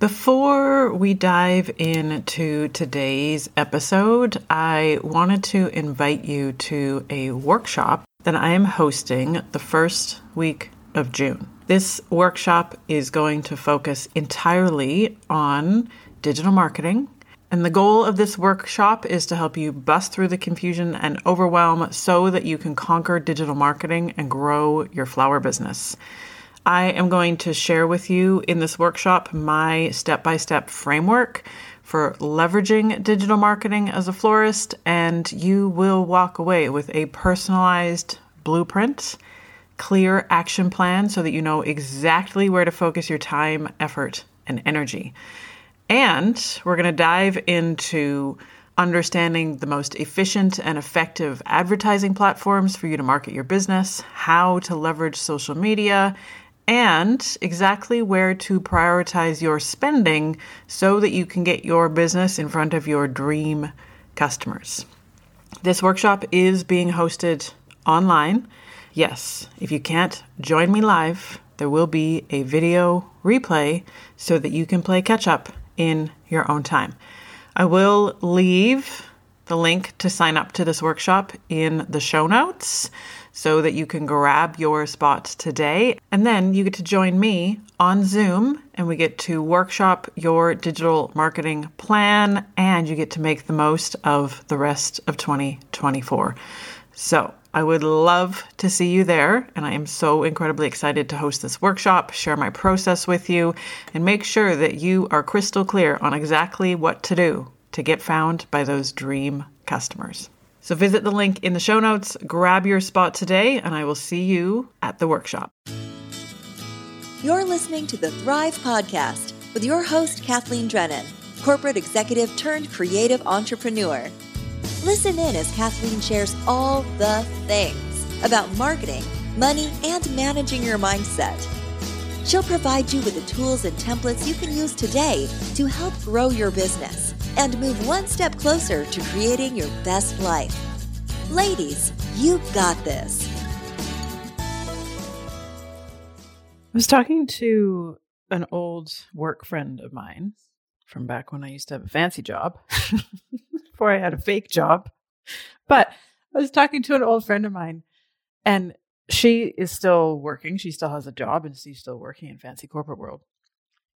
Before we dive into today's episode, I wanted to invite you to a workshop that I am hosting the first week of June. This workshop is going to focus entirely on digital marketing. And the goal of this workshop is to help you bust through the confusion and overwhelm so that you can conquer digital marketing and grow your flower business. I am going to share with you in this workshop my step-by-step framework for leveraging digital marketing as a florist, and you will walk away with a personalized blueprint, clear action plan so that you know exactly where to focus your time, effort, and energy. And we're going to dive into understanding the most efficient and effective advertising platforms for you to market your business, how to leverage social media, and exactly where to prioritize your spending so that you can get your business in front of your dream customers. This workshop is being hosted online. Yes, if you can't join me live, there will be a video replay so that you can play catch up in your own time. I will leave the link to sign up to this workshop in the show notes so that you can grab your spot today. And then you get to join me on Zoom and we get to workshop your digital marketing plan and you get to make the most of the rest of 2024. So I would love to see you there. And I am so incredibly excited to host this workshop, share my process with you, and make sure that you are crystal clear on exactly what to do to get found by those dream customers. So visit the link in the show notes, grab your spot today, and I will see you at the workshop. You're listening to the Thrive Podcast with your host, Kathleen Drennan, corporate executive turned creative entrepreneur. Listen in as Kathleen shares all the things about marketing, money, and managing your mindset. She'll provide you with the tools and templates you can use today to help grow your business and move one step closer to creating your best life. Ladies, you got this. I was talking to an old work friend of mine from back when I used to have a fancy job. Before I had a fake job, but I was talking to an old friend of mine and she is still working. She still has a job and she's still working in fancy corporate world.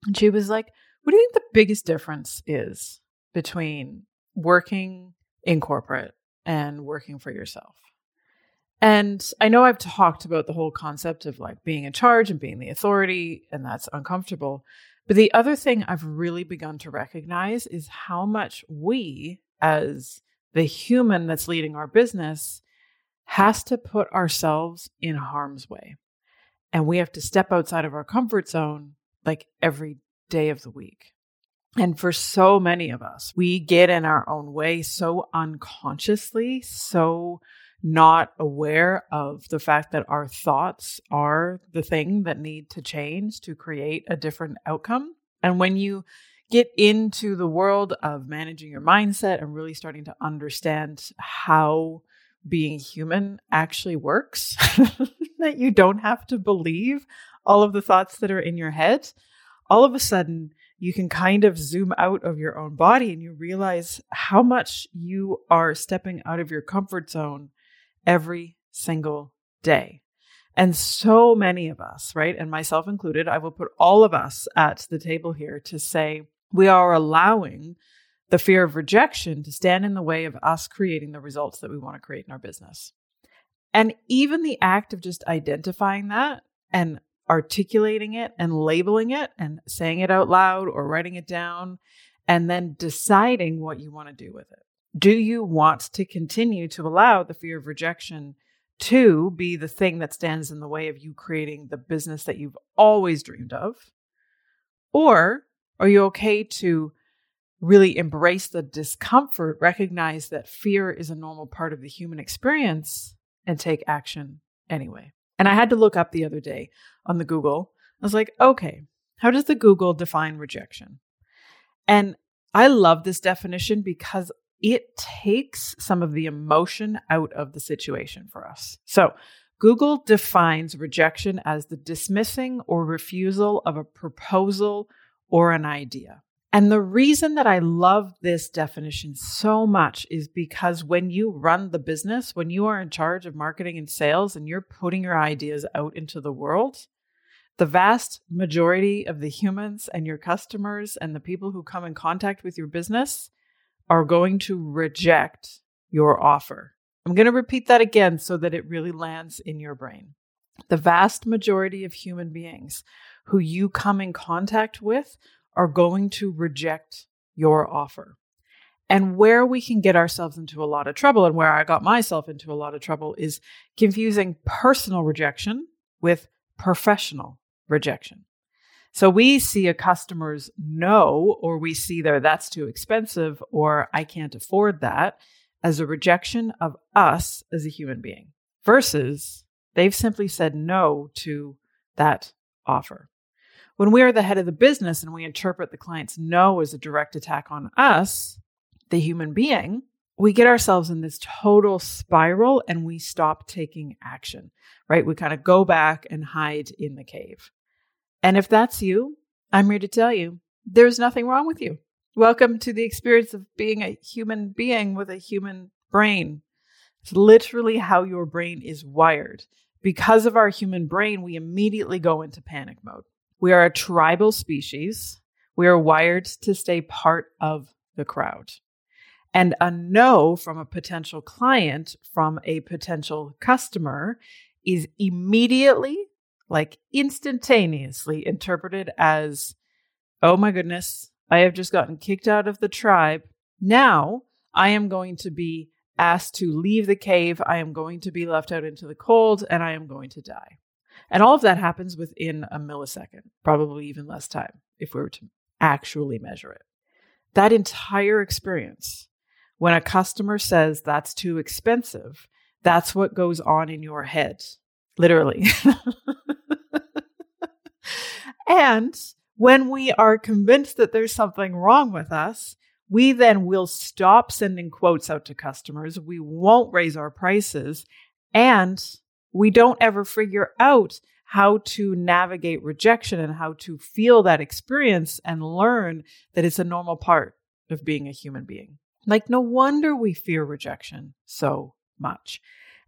And she was like, what do you think the biggest difference is between working in corporate and working for yourself? And I know I've talked about the whole concept of like being in charge and being the authority, and that's uncomfortable. But the other thing I've really begun to recognize is how much we as the human that's leading our business has to put ourselves in harm's way. And we have to step outside of our comfort zone like every day of the week. And for so many of us, we get in our own way so unconsciously, so not aware of the fact that our thoughts are the thing that need to change to create a different outcome. And when you get into the world of managing your mindset and really starting to understand how being human actually works, that you don't have to believe all of the thoughts that are in your head, all of a sudden you can kind of zoom out of your own body and you realize how much you are stepping out of your comfort zone every single day. And so many of us, right, and myself included, I will put all of us at the table here to say we are allowing the fear of rejection to stand in the way of us creating the results that we want to create in our business. And even the act of just identifying that and articulating it and labeling it and saying it out loud or writing it down and then deciding what you want to do with it. Do you want to continue to allow the fear of rejection to be the thing that stands in the way of you creating the business that you've always dreamed of? Or are you okay to really embrace the discomfort, recognize that fear is a normal part of the human experience, and take action anyway? And I had to look up the other day on the Google. I was like, okay, how does the Google define rejection? And I love this definition because it takes some of the emotion out of the situation for us. So Google defines rejection as the dismissing or refusal of a proposal or an idea. And the reason that I love this definition so much is because when you run the business, when you are in charge of marketing and sales and you're putting your ideas out into the world, the vast majority of the humans and your customers and the people who come in contact with your business are going to reject your offer. I'm going to repeat that again so that it really lands in your brain. The vast majority of human beings who you come in contact with are going to reject your offer. And where we can get ourselves into a lot of trouble, and where I got myself into a lot of trouble, is confusing personal rejection with professional rejection. So we see a customer's no, or we see their that's too expensive, or I can't afford that, as a rejection of us as a human being, versus they've simply said no to that offer. When we are the head of the business and we interpret the client's no as a direct attack on us, the human being, we get ourselves in this total spiral and we stop taking action, right? We kind of go back and hide in the cave. And if that's you, I'm here to tell you, there's nothing wrong with you. Welcome to the experience of being a human being with a human brain. It's literally how your brain is wired. Because of our human brain, we immediately go into panic mode. We are a tribal species. We are wired to stay part of the crowd. And a no from a potential client, from a potential customer, is immediately, like instantaneously, interpreted as, oh my goodness, I have just gotten kicked out of the tribe. Now I am going to be asked to leave the cave. I am going to be left out into the cold and I am going to die. And all of that happens within a millisecond, probably even less time if we were to actually measure it. That entire experience, when a customer says that's too expensive, that's what goes on in your head, literally. And when we are convinced that there's something wrong with us, we then will stop sending quotes out to customers. We won't raise our prices, and we don't ever figure out how to navigate rejection and how to feel that experience and learn that it's a normal part of being a human being. Like, no wonder we fear rejection so much.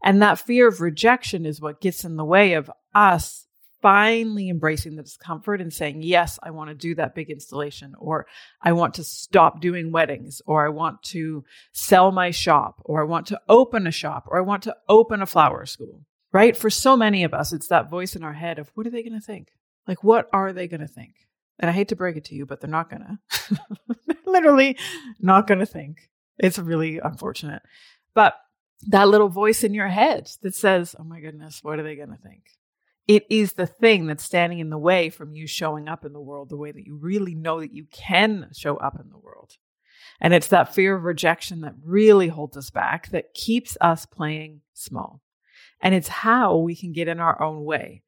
And that fear of rejection is what gets in the way of us finally embracing the discomfort and saying, yes, I want to do that big installation, or I want to stop doing weddings, or I want to sell my shop, or I want to open a shop, or I want to open a flower school, right? For so many of us, it's that voice in our head of, what are they going to think? Like, what are they going to think? And I hate to break it to you, but they're not going to. Literally not going to think. It's really unfortunate. But that little voice in your head that says, oh my goodness, what are they going to think? It is the thing that's standing in the way from you showing up in the world the way that you really know that you can show up in the world. And it's that fear of rejection that really holds us back, that keeps us playing small. And it's how we can get in our own way.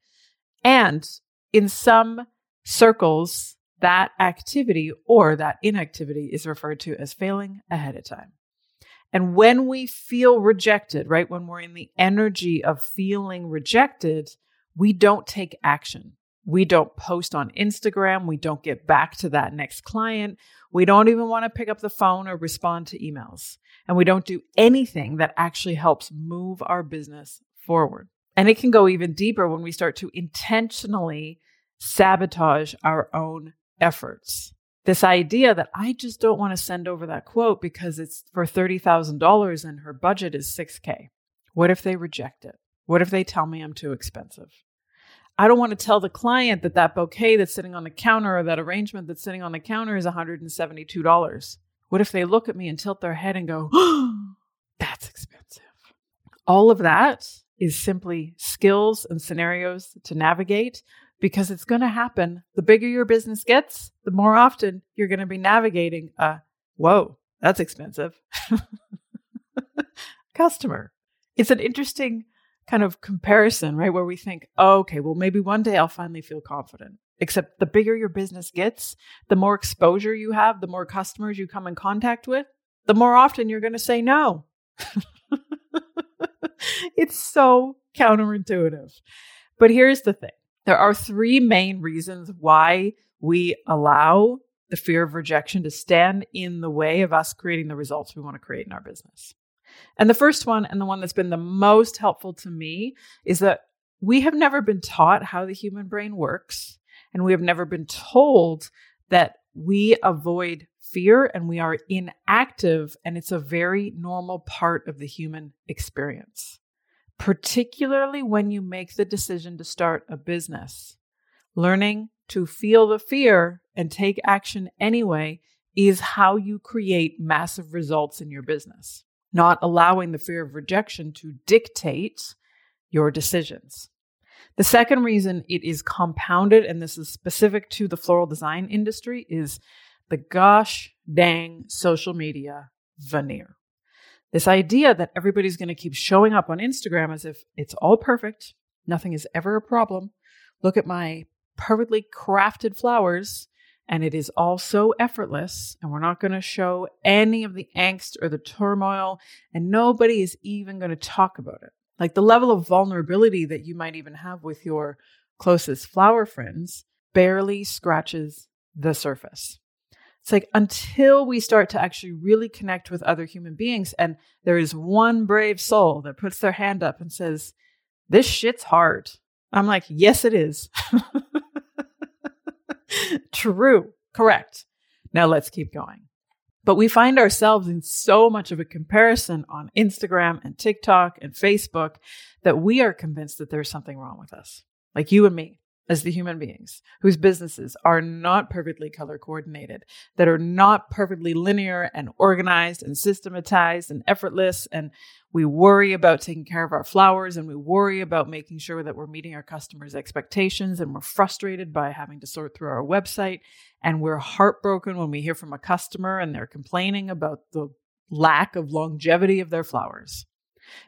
And in some circles, that activity or that inactivity is referred to as failing ahead of time. And when we feel rejected, right, when we're in the energy of feeling rejected, we don't take action. We don't post on Instagram. We don't get back to that next client. We don't even want to pick up the phone or respond to emails. And we don't do anything that actually helps move our business forward. And it can go even deeper when we start to intentionally sabotage our own efforts. This idea that I just don't want to send over that quote because it's for $30,000 and her budget is $6,000. What if they reject it? What if they tell me I'm too expensive? I don't want to tell the client that that bouquet that's sitting on the counter or that arrangement that's sitting on the counter is $172. What if they look at me and tilt their head and go, oh, that's expensive? All of that is simply skills and scenarios to navigate, because it's going to happen. The bigger your business gets, the more often you're going to be navigating a, whoa, that's expensive customer. It's an interesting kind of comparison, right? Where we think, oh, okay, well, maybe one day I'll finally feel confident. Except the bigger your business gets, the more exposure you have, the more customers you come in contact with, the more often you're going to say no. It's so counterintuitive. But here's the thing. There are three main reasons why we allow the fear of rejection to stand in the way of us creating the results we want to create in our business. And the first one, and the one that's been the most helpful to me, is that we have never been taught how the human brain works, and we have never been told that we avoid fear and we are inactive, and it's a very normal part of the human experience. Particularly when you make the decision to start a business, learning to feel the fear and take action anyway is how you create massive results in your business, not allowing the fear of rejection to dictate your decisions. The second reason it is compounded, and this is specific to the floral design industry, is the gosh dang social media veneer. This idea that everybody's going to keep showing up on Instagram as if it's all perfect, nothing is ever a problem. Look at my perfectly crafted flowers, and it is all so effortless, and we're not going to show any of the angst or the turmoil, and nobody is even going to talk about it. Like, the level of vulnerability that you might even have with your closest flower friends barely scratches the surface. It's like, until we start to actually really connect with other human beings, and there is one brave soul that puts their hand up and says, "This shit's hard." I'm like, yes, it is. True. Correct. Now let's keep going. But we find ourselves in so much of a comparison on Instagram and TikTok and Facebook that we are convinced that there's something wrong with us. Like you and me, as the human beings whose businesses are not perfectly color coordinated, that are not perfectly linear and organized and systematized and effortless. And we worry about taking care of our flowers, and we worry about making sure that we're meeting our customers' expectations. And we're frustrated by having to sort through our website. And we're heartbroken when we hear from a customer and they're complaining about the lack of longevity of their flowers.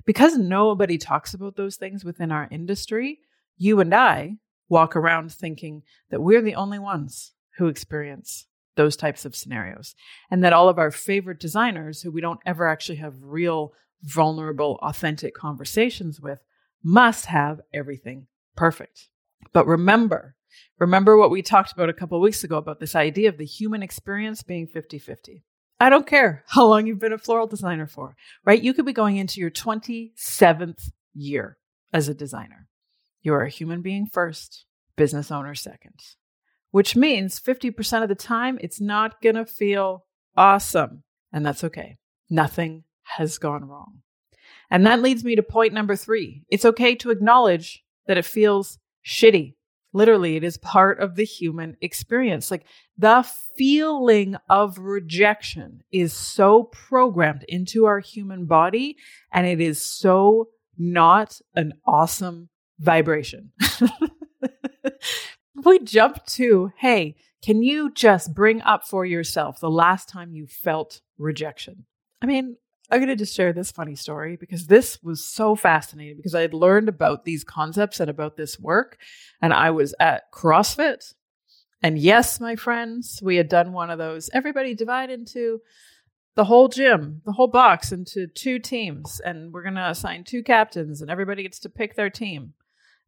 Because nobody talks about those things within our industry, you and I walk around thinking that we're the only ones who experience those types of scenarios, and that all of our favorite designers, who we don't ever actually have real, vulnerable, authentic conversations with, must have everything perfect. But remember what we talked about a couple of weeks ago about this idea of the human experience being 50-50. I don't care how long you've been a floral designer for, right? You could be going into your 27th year as a designer. You are a human being first, business owner second, which means 50% of the time, it's not going to feel awesome. And that's okay. Nothing has gone wrong. And that leads me to point number 3. It's okay to acknowledge that it feels shitty. Literally, it is part of the human experience. Like, the feeling of rejection is so programmed into our human body, and it is so not an awesome vibration. We jump to, hey, can you just bring up for yourself the last time you felt rejection? I mean, I'm going to just share this funny story, because this was so fascinating, because I had learned about these concepts and about this work. And I was at CrossFit. And yes, my friends, we had done one of those. Everybody divide into the whole gym, the whole box, into 2 teams. And we're going to assign 2 captains, and everybody gets to pick their team.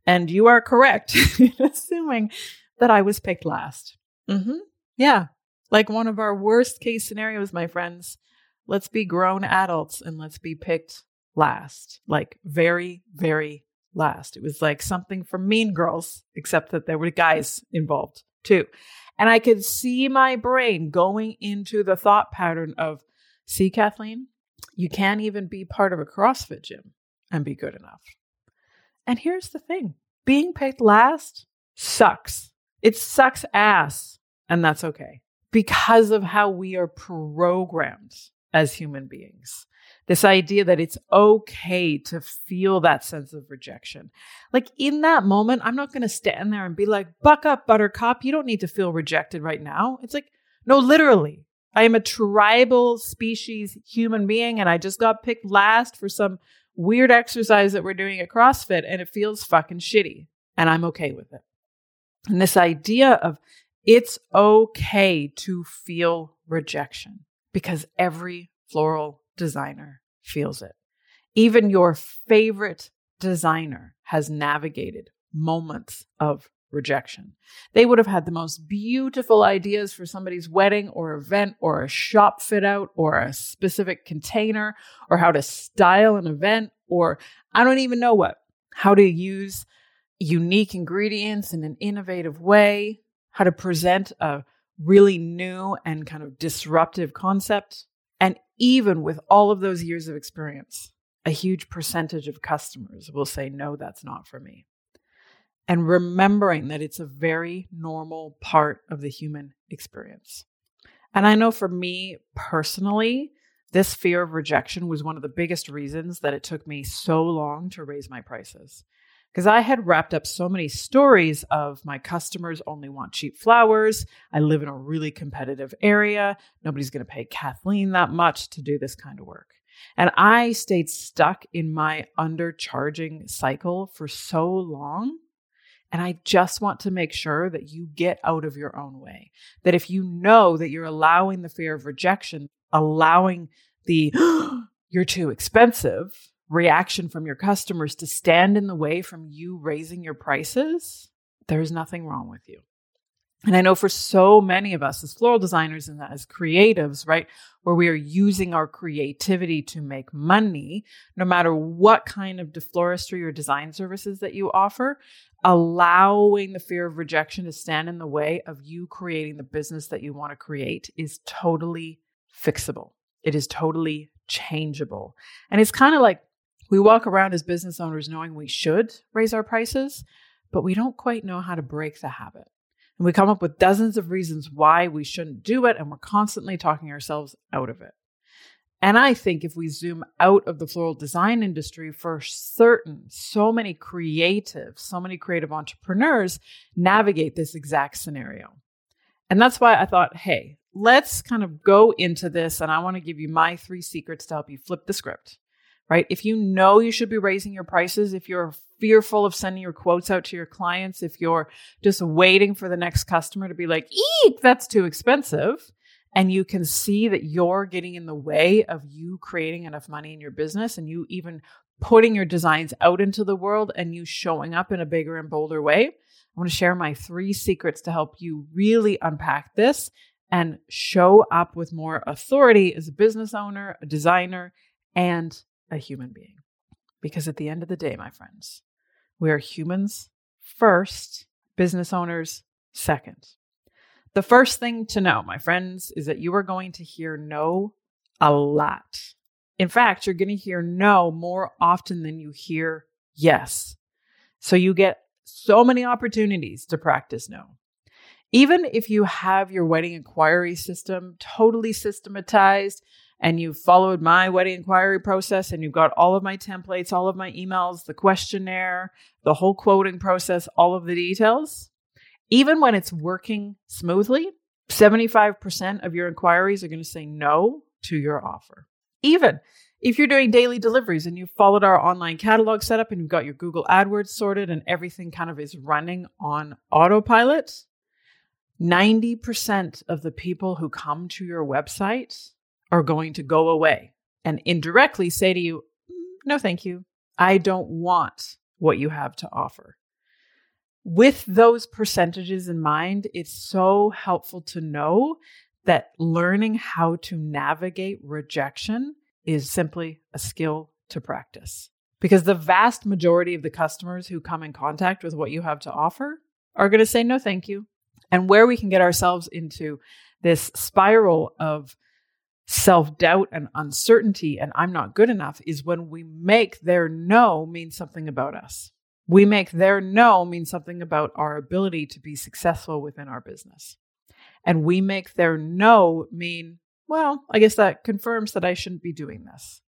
And you are correct, assuming that I was picked last. Mm-hmm. Yeah. Like, one of our worst case scenarios, my friends. Let's be grown adults and let's be picked last. Like, very, very last. It was like something from Mean Girls, except that there were guys involved too. And I could see my brain going into the thought pattern of, see, Kathleen, you can't even be part of a CrossFit gym and be good enough. And here's the thing. Being picked last sucks. It sucks ass. And that's okay, because of how we are programmed as human beings. This idea that it's okay to feel that sense of rejection. Like, in that moment, I'm not going to stand there and be like, buck up, buttercup. You don't need to feel rejected right now. It's like, no, literally, I am a tribal species human being, and I just got picked last for some weird exercise that we're doing at CrossFit, and it feels fucking shitty, and I'm okay with it. And this idea of, it's okay to feel rejection, because every floral designer feels it. Even your favorite designer has navigated moments of rejection. They would have had the most beautiful ideas for somebody's wedding or event or a shop fit out or a specific container or how to style an event or I don't even know what, how to use unique ingredients in an innovative way, how to present a really new and kind of disruptive concept. And even with all of those years of experience, a huge percentage of customers will say, no, that's not for me. And remembering that it's a very normal part of the human experience. And I know for me personally, this fear of rejection was one of the biggest reasons that it took me so long to raise my prices. Because I had wrapped up so many stories of my customers only want cheap flowers. I live in a really competitive area. Nobody's going to pay Kathleen that much to do this kind of work. And I stayed stuck in my undercharging cycle for so long. And I just want to make sure that you get out of your own way. That if you know that you're allowing the fear of rejection, allowing the you're too expensive reaction from your customers to stand in the way from you raising your prices, there's nothing wrong with you. And I know for so many of us as floral designers and as creatives, right, where we are using our creativity to make money, no matter what kind of floristry or design services that you offer, allowing the fear of rejection to stand in the way of you creating the business that you want to create is totally fixable. It is totally changeable. And it's kind of like we walk around as business owners knowing we should raise our prices, but we don't quite know how to break the habit. And we come up with dozens of reasons why we shouldn't do it. And we're constantly talking ourselves out of it. And I think if we zoom out of the floral design industry, for certain, so many creative entrepreneurs navigate this exact scenario. And that's why I thought, hey, let's kind of go into this. And I want to give you my 3 secrets to help you flip the script, right? If you know you should be raising your prices, if you're fearful of sending your quotes out to your clients, if you're just waiting for the next customer to be like, eek, that's too expensive. And you can see that you're getting in the way of you creating enough money in your business and you even putting your designs out into the world and you showing up in a bigger and bolder way. I want to share my 3 secrets to help you really unpack this and show up with more authority as a business owner, a designer, and a human being. Because at the end of the day, my friends, we are humans first, business owners second. The first thing to know, my friends, is that you are going to hear no a lot. In fact, you're going to hear no more often than you hear yes. So you get so many opportunities to practice no. Even if you have your wedding inquiry system totally systematized, and you've followed my wedding inquiry process and you've got all of my templates, all of my emails, the questionnaire, the whole quoting process, all of the details, even when it's working smoothly, 75% of your inquiries are going to say no to your offer. Even if you're doing daily deliveries and you've followed our online catalog setup and you've got your Google AdWords sorted and everything kind of is running on autopilot, 90% of the people who come to your website are going to go away and indirectly say to you, no, thank you. I don't want what you have to offer. With those percentages in mind, it's so helpful to know that learning how to navigate rejection is simply a skill to practice. Because the vast majority of the customers who come in contact with what you have to offer are going to say, no, thank you. And where we can get ourselves into this spiral of self-doubt and uncertainty and I'm not good enough is when we make their no mean something about us. We make their no mean something about our ability to be successful within our business. And we make their no mean, well, I guess that confirms that I shouldn't be doing this.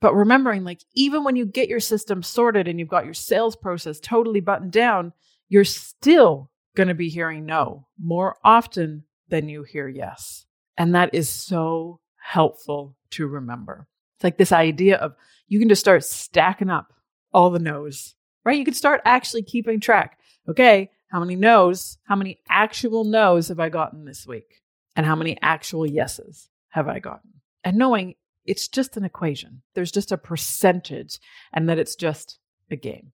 But remembering, like, even when you get your system sorted and you've got your sales process totally buttoned down, you're still going to be hearing no more often than you hear yes. And that is so helpful to remember. It's like this idea of you can just start stacking up all the no's, right? You can start actually keeping track. Okay, how many no's, how many actual no's have I gotten this week? And how many actual yeses have I gotten? And knowing it's just an equation. There's just a percentage and that it's just a game.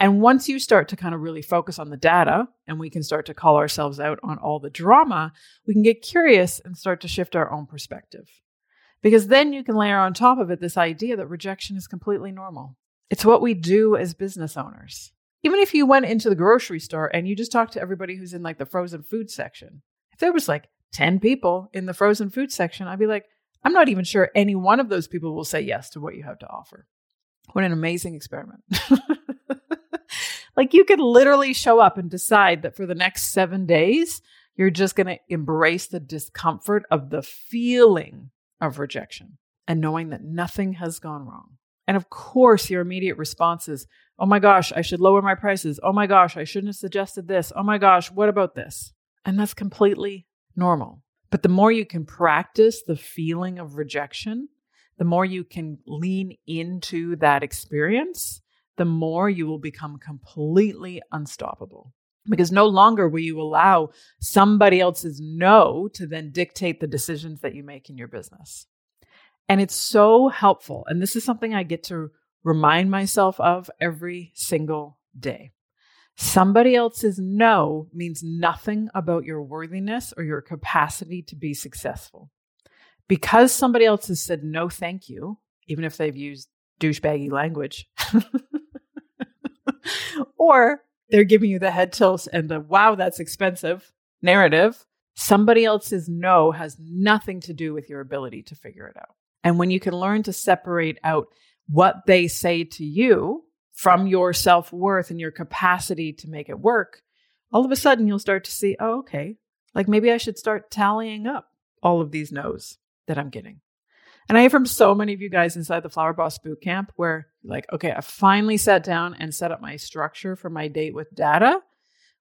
And once you start to kind of really focus on the data, and we can start to call ourselves out on all the drama, we can get curious and start to shift our own perspective. Because then you can layer on top of it this idea that rejection is completely normal. It's what we do as business owners. Even if you went into the grocery store and you just talked to everybody who's in like the frozen food section, if there was like 10 people in the frozen food section, I'd be like, I'm not even sure any one of those people will say yes to what you have to offer. What an amazing experiment. Like you could literally show up and decide that for the next 7 days, you're just going to embrace the discomfort of the feeling of rejection and knowing that nothing has gone wrong. And of course, your immediate response is, oh my gosh, I should lower my prices. Oh my gosh, I shouldn't have suggested this. Oh my gosh, what about this? And that's completely normal. But the more you can practice the feeling of rejection, the more you can lean into that experience, the more you will become completely unstoppable. Because no longer will you allow somebody else's no to then dictate the decisions that you make in your business. And it's so helpful. And this is something I get to remind myself of every single day. Somebody else's no means nothing about your worthiness or your capacity to be successful. Because somebody else has said no thank you, even if they've used douchebaggy language, or they're giving you the head tilt and the wow, that's expensive narrative, somebody else's no has nothing to do with your ability to figure it out. And when you can learn to separate out what they say to you from your self-worth and your capacity to make it work, all of a sudden you'll start to see, oh, okay, like maybe I should start tallying up all of these no's that I'm getting. And I hear from so many of you guys inside the Flower Boss Boot Camp where like, okay, I finally sat down and set up my structure for my date with data,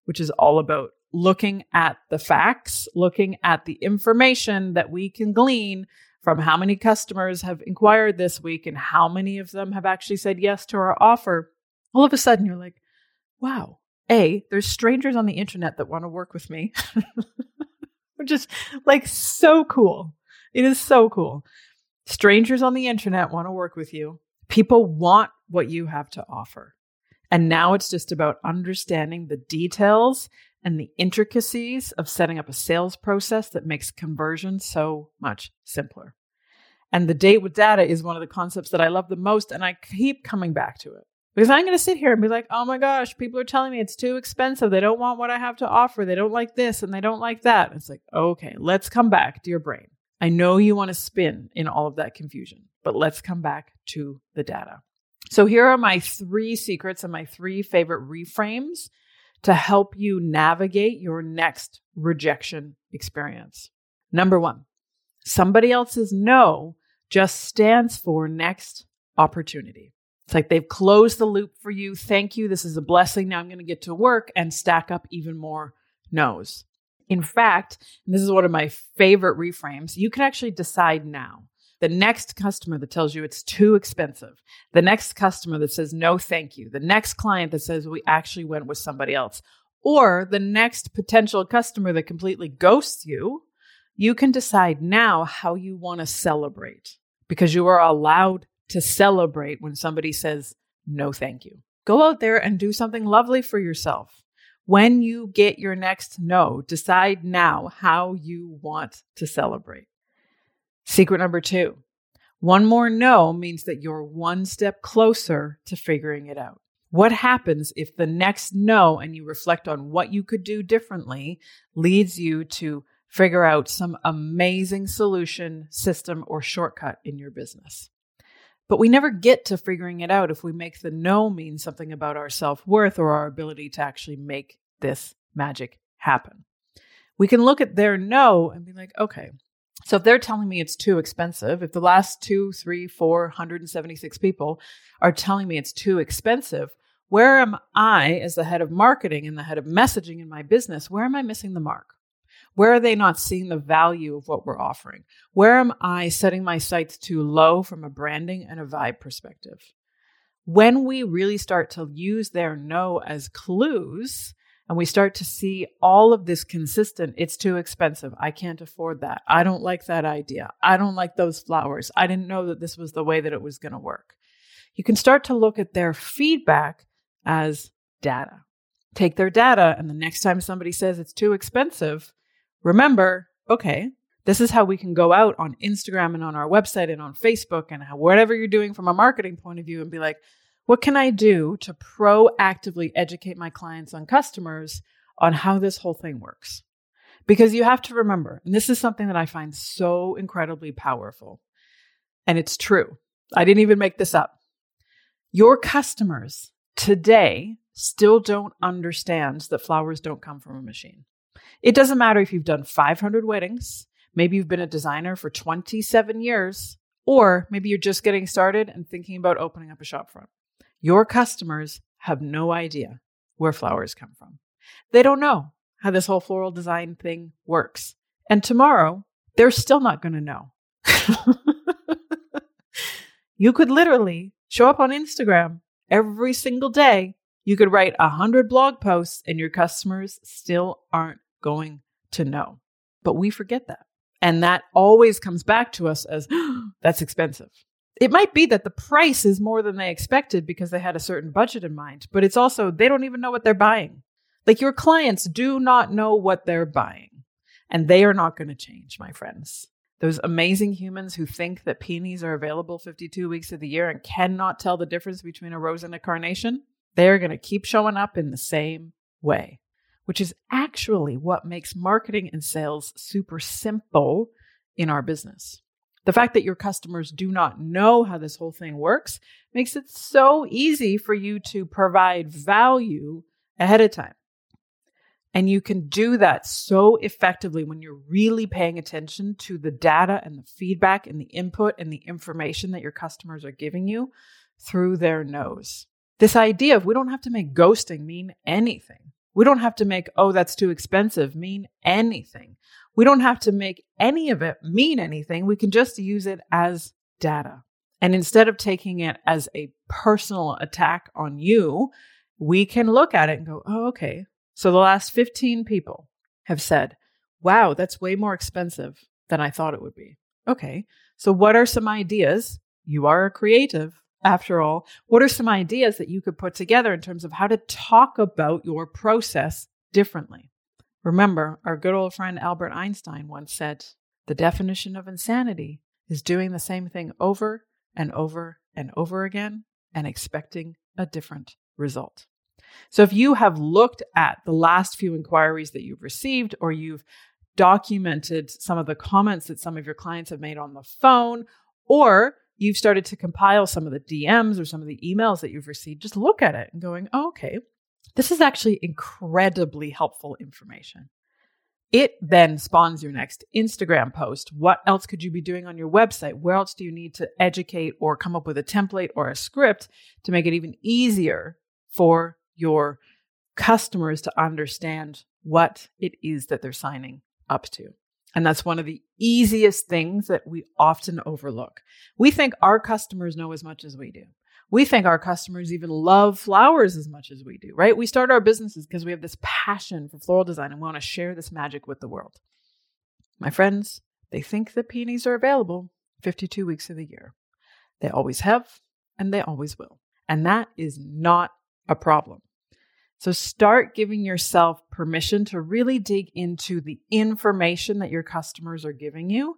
which is all about looking at the facts, looking at the information that we can glean from how many customers have inquired this week and how many of them have actually said yes to our offer. All of a sudden you're like, wow, A, there's strangers on the internet that want to work with me, which is like so cool. It is so cool. Strangers on the internet want to work with you. People want what you have to offer. And now it's just about understanding the details and the intricacies of setting up a sales process that makes conversion so much simpler. And the date with data is one of the concepts that I love the most. And I keep coming back to it because I'm going to sit here and be like, oh my gosh, people are telling me it's too expensive. They don't want what I have to offer. They don't like this and they don't like that. It's like, okay, let's come back, dear brain. I know you want to spin in all of that confusion, but let's come back to the data. So here are my 3 secrets and my 3 favorite reframes to help you navigate your next rejection experience. Number 1, somebody else's no just stands for next opportunity. It's like they've closed the loop for you. Thank you. This is a blessing. Now I'm going to get to work and stack up even more no's. In fact, and this is one of my favorite reframes, you can actually decide now. The next customer that tells you it's too expensive, the next customer that says, no, thank you, the next client that says we actually went with somebody else, or the next potential customer that completely ghosts you, you can decide now how you want to celebrate because you are allowed to celebrate when somebody says, no, thank you. Go out there and do something lovely for yourself. When you get your next no, decide now how you want to celebrate. Secret number 2, 1 more no means that you're 1 step closer to figuring it out. What happens if the next no, and you reflect on what you could do differently, leads you to figure out some amazing solution, system, or shortcut in your business? But we never get to figuring it out if we make the no mean something about our self-worth or our ability to actually make this magic happen. We can look at their no and be like, okay, so if they're telling me it's too expensive, if the last 2, 3, 476 people are telling me it's too expensive, where am I as the head of marketing and the head of messaging in my business? Where am I missing the mark? Where are they not seeing the value of what we're offering? Where am I setting my sights too low from a branding and a vibe perspective? When we really start to use their no as clues and we start to see all of this consistent, it's too expensive. I can't afford that. I don't like that idea. I don't like those flowers. I didn't know that this was the way that it was going to work. You can start to look at their feedback as data. Take their data, and the next time somebody says it's too expensive, remember, okay, this is how we can go out on Instagram and on our website and on Facebook and whatever you're doing from a marketing point of view and be like, what can I do to proactively educate my clients and customers on how this whole thing works? Because you have to remember, and this is something that I find so incredibly powerful, and it's true. I didn't even make this up. Your customers today still don't understand that flowers don't come from a machine. It doesn't matter if you've done 500 weddings, maybe you've been a designer for 27 years, or maybe you're just getting started and thinking about opening up a shopfront. Your customers have no idea where flowers come from. They don't know how this whole floral design thing works. And tomorrow, they're still not going to know. You could literally show up on Instagram every single day. You could write 100 blog posts and your customers still aren't going to know. But we forget that. And that always comes back to us as, oh, that's expensive. It might be that the price is more than they expected because they had a certain budget in mind, but it's also, they don't even know what they're buying. Like, your clients do not know what they're buying, and they are not going to change, my friends. Those amazing humans who think that peonies are available 52 weeks of the year and cannot tell the difference between a rose and a carnation, they're going to keep showing up in the same way, which is actually what makes marketing and sales super simple in our business. The fact that your customers do not know how this whole thing works makes it so easy for you to provide value ahead of time. And you can do that so effectively when you're really paying attention to the data and the feedback and the input and the information that your customers are giving you through their nose. This idea of we don't have to make ghosting mean anything. We don't have to make, oh, that's too expensive, mean anything. We don't have to make any of it mean anything. We can just use it as data. And instead of taking it as a personal attack on you, we can look at it and go, oh, okay. So the last 15 people have said, wow, that's way more expensive than I thought it would be. Okay, so what are some ideas? You are a creative, after all. What are some ideas that you could put together in terms of how to talk about your process differently? Remember, our good old friend Albert Einstein once said, the definition of insanity is doing the same thing over and over and over again and expecting a different result. So if you have looked at the last few inquiries that you've received, or you've documented some of the comments that some of your clients have made on the phone, or you've started to compile some of the DMs or some of the emails that you've received, just look at it and going, oh, okay, this is actually incredibly helpful information. It then spawns your next Instagram post. What else could you be doing on your website? Where else do you need to educate or come up with a template or a script to make it even easier for your customers to understand what it is that they're signing up to? And that's one of the easiest things that we often overlook. We think our customers know as much as we do. We think our customers even love flowers as much as we do, right? We start our businesses because we have this passion for floral design and we want to share this magic with the world. My friends, they think that peonies are available 52 weeks of the year. They always have, and they always will. And that is not a problem. So start giving yourself permission to really dig into the information that your customers are giving you.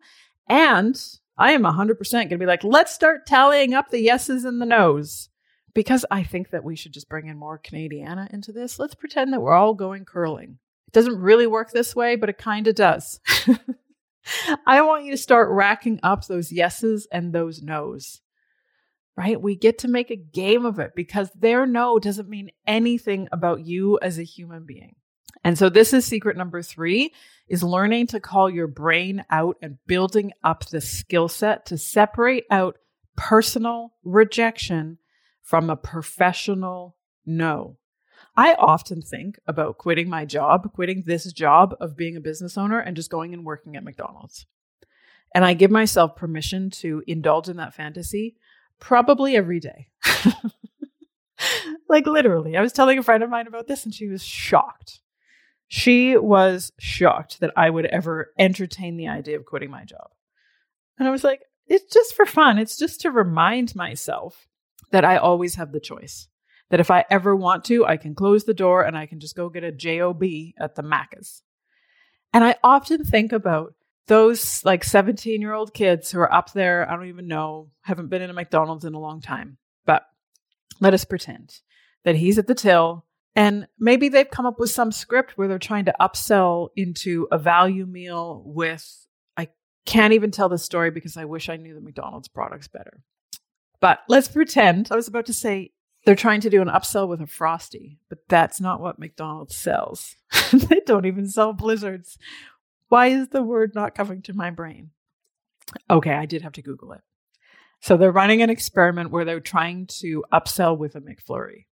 And I am 100% going to be like, let's start tallying up the yeses and the nos, because I think that we should just bring in more Canadiana into this. Let's pretend that we're all going curling. It doesn't really work this way, but it kind of does. I want you to start racking up those yeses and those nos. Right? We get to make a game of it because their no doesn't mean anything about you as a human being. And so this is secret number 3, is learning to call your brain out and building up the skill set to separate out personal rejection from a professional no. I often think about quitting my job, quitting this job of being a business owner and just going and working at McDonald's. And I give myself permission to indulge in that fantasy probably every day. Like, literally, I was telling a friend of mine about this and she was shocked. She was shocked that I would ever entertain the idea of quitting my job. And I was like, it's just for fun. It's just to remind myself that I always have the choice, that if I ever want to, I can close the door and I can just go get a job at the Macca's. And I often think about those like 17-year-old kids who are up there, I don't even know, haven't been in a McDonald's in a long time. But let us pretend that he's at the till and maybe they've come up with some script where they're trying to upsell into a value meal with, I can't even tell the story because I wish I knew the McDonald's products better. But let's pretend, I was about to say, they're trying to do an upsell with a Frosty, but that's not what McDonald's sells. They don't even sell blizzards. Why is the word not coming to my brain? Okay, I did have to Google it. So they're running an experiment where they're trying to upsell with a McFlurry.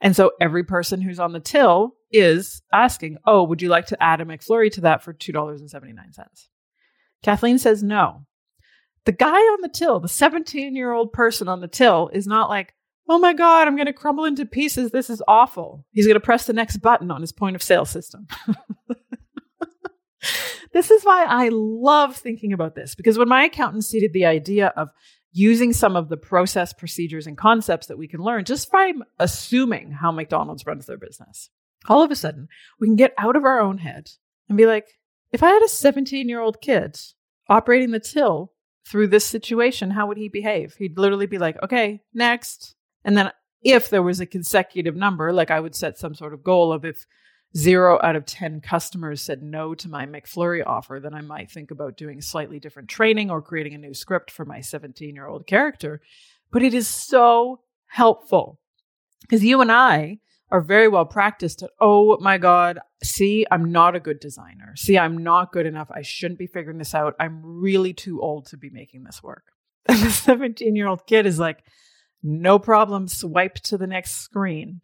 And so every person who's on the till is asking, oh, would you like to add a McFlurry to that for $2.79? Kathleen says no. The guy on the till, the 17-year-old person on the till is not like, oh my God, I'm going to crumble into pieces. This is awful. He's going to press the next button on his point of sale system. This is why I love thinking about this, because when my accountant seeded the idea of using some of the process, procedures, and concepts that we can learn just by assuming how McDonald's runs their business, all of a sudden, we can get out of our own head and be like, if I had a 17-year-old kid operating the till through this situation, how would he behave? He'd literally be like, okay, next. And then if there was a consecutive number, like I would set some sort of goal of if 0 out of 10 customers said no to my McFlurry offer, then I might think about doing slightly different training or creating a new script for my 17-year-old character. But it is so helpful because you and I are very well practiced at, oh my God, see, I'm not a good designer. See, I'm not good enough. I shouldn't be figuring this out. I'm really too old to be making this work. And the 17-year-old kid is like, no problem, swipe to the next screen.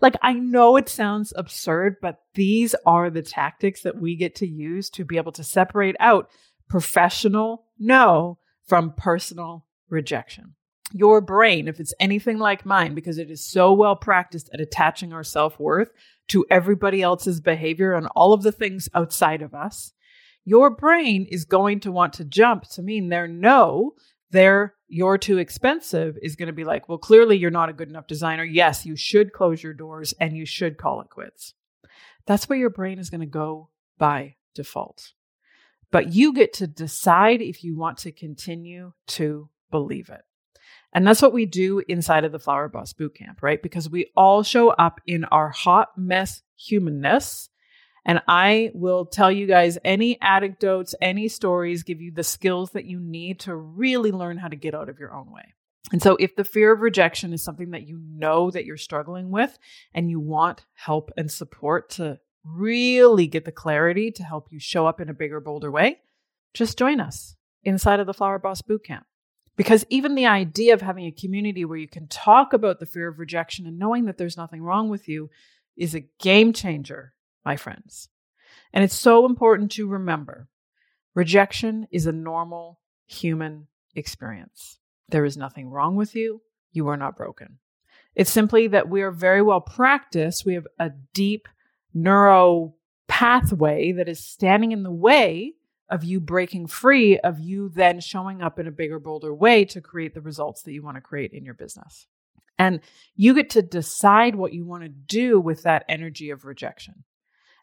Like, I know it sounds absurd, but these are the tactics that we get to use to be able to separate out professional no from personal rejection. Your brain, if it's anything like mine, because it is so well practiced at attaching our self-worth to everybody else's behavior and all of the things outside of us, your brain is going to want to jump to mean their no, their you're too expensive is going to be like, well, clearly you're not a good enough designer. Yes, you should close your doors and you should call it quits. That's where your brain is going to go by default. But you get to decide if you want to continue to believe it. And that's what we do inside of the Flower Boss Boot Camp, right? Because we all show up in our hot mess humanness. And I will tell you guys any anecdotes, any stories, give you the skills that you need to really learn how to get out of your own way. And so if the fear of rejection is something that you know that you're struggling with and you want help and support to really get the clarity to help you show up in a bigger, bolder way, just join us inside of the Flower Boss Boot Camp. Because even the idea of having a community where you can talk about the fear of rejection and knowing that there's nothing wrong with you is a game changer, my friends. And it's so important to remember, rejection is a normal human experience. There is nothing wrong with you. You are not broken. It's simply that we are very well practiced. We have a deep neuro pathway that is standing in the way of you breaking free, of you then showing up in a bigger, bolder way to create the results that you want to create in your business. And you get to decide what you want to do with that energy of rejection.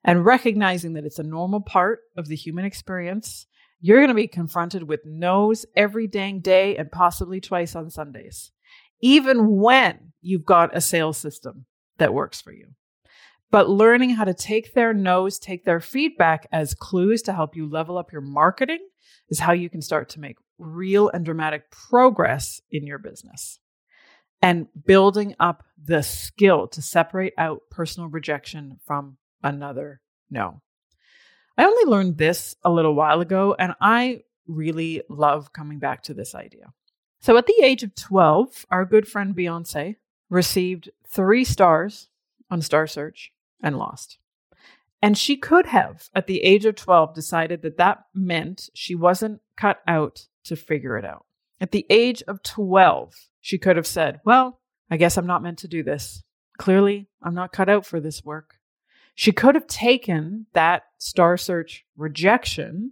And recognizing that it's a normal part of the human experience, you're going to be confronted with no's every dang day and possibly twice on Sundays, even when you've got a sales system that works for you. But learning how to take their no's, take their feedback as clues to help you level up your marketing is how you can start to make real and dramatic progress in your business. And building up the skill to separate out personal rejection from another no. I only learned this a little while ago, and I really love coming back to this idea. So at the age of 12, our good friend Beyoncé received 3 stars on Star Search and lost. And she could have, at the age of 12, decided that that meant she wasn't cut out to figure it out. At the age of 12, she could have said, well, I guess I'm not meant to do this. Clearly, I'm not cut out for this work. She could have taken that Star Search rejection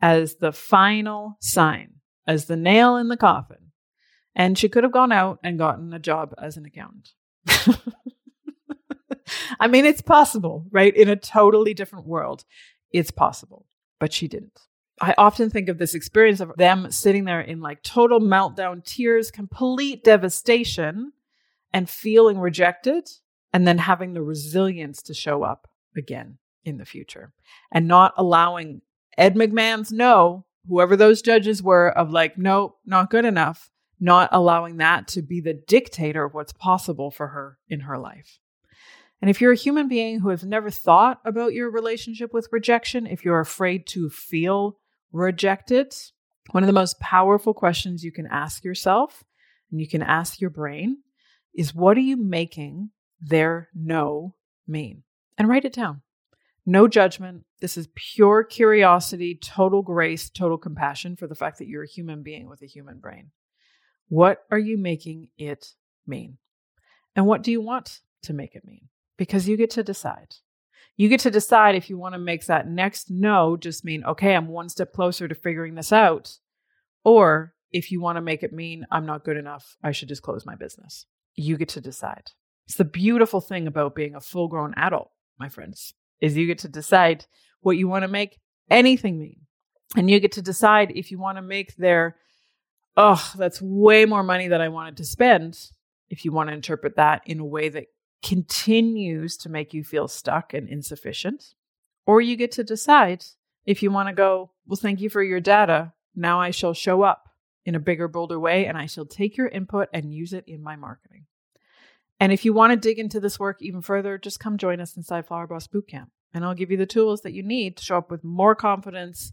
as the final sign, as the nail in the coffin, And she could have gone out and gotten a job as an accountant. I mean, it's possible, right? In a totally different world, it's possible, but she didn't. I often think of this experience of them sitting there in like total meltdown, tears, complete devastation, and feeling rejected, and then having the resilience to show up again in the future and not allowing Ed McMahon's no, whoever those judges were of like, no, not good enough, not allowing that to be the dictator of what's possible for her in her life. And if you're a human being who has never thought about your relationship with rejection, if you're afraid to feel rejected, one of the most powerful questions you can ask yourself and you can ask your brain is, what are you making their no mean? And write it down. No judgment. This is pure curiosity, total grace, total compassion for the fact that you're a human being with a human brain. What are you making it mean? And what do you want to make it mean? Because you get to decide. You get to decide if you want to make that next no just mean, okay, I'm one step closer to figuring this out. Or if you want to make it mean, I'm not good enough, I should just close my business. You get to decide. It's the beautiful thing about being a full-grown adult, my friends, is you get to decide what you want to make anything mean. And you get to decide if you want to make their, oh, that's way more money than I wanted to spend, if you want to interpret that in a way that continues to make you feel stuck and insufficient. Or you get to decide if you want to go, well, thank you for your data. Now I shall show up in a bigger, bolder way, and I shall take your input and use it in my marketing. And if you want to dig into this work even further, just come join us inside Flower Boss Boot Camp, and I'll give you the tools that you need to show up with more confidence,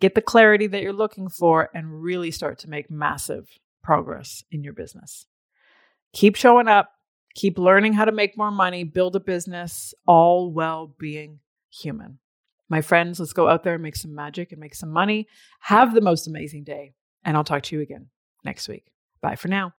get the clarity that you're looking for, and really start to make massive progress in your business. Keep showing up. Keep learning how to make more money, build a business, all while being human. My friends, let's go out there and make some magic and make some money. Have the most amazing day. And I'll talk to you again next week. Bye for now.